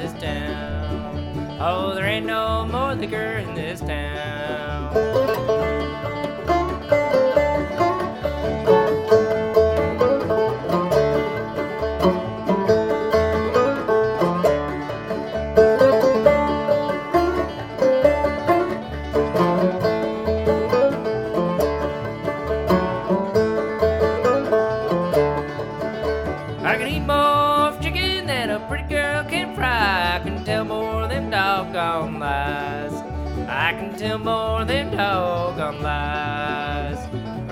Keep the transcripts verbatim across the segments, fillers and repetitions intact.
this town. Oh, there ain't no more liquor in this town. I can eat more chicken than a pretty girl can fry. I can tell more than doggone lies. I can tell more than doggone lies.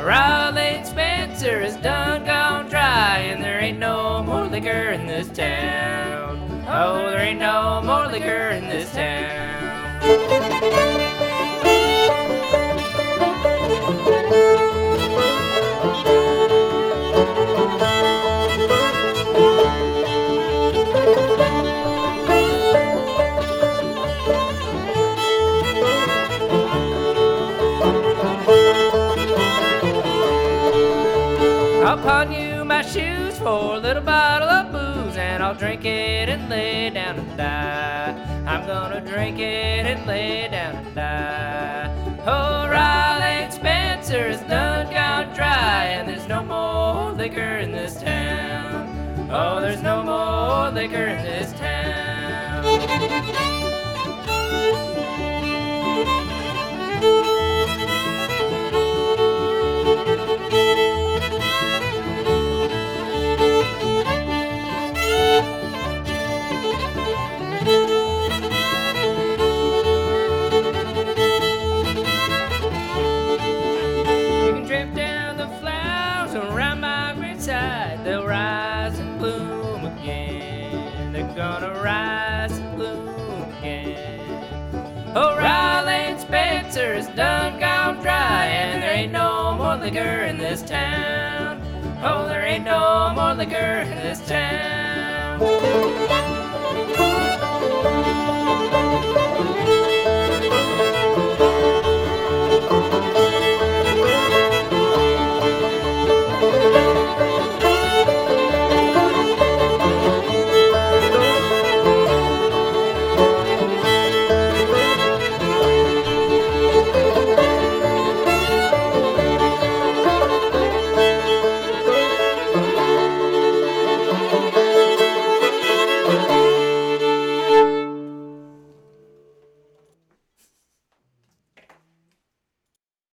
Raleigh Spencer is done gone dry, and there ain't no more liquor in this town. Oh, there ain't no more liquor in this town. I'll pawn you my shoes for a little bottle of booze, and I'll drink it and lay down and die. I'm gonna drink it and lay down and die. Oh, Raleigh Spencer is done gone dry, and there's no more liquor in this town. Oh, there's no more liquor in this town. They'll rise and bloom again. They're gonna rise and bloom again. Oh, Raleigh Spencer is done gone dry, and there ain't no more liquor in this town. Oh, there ain't no more liquor in this town.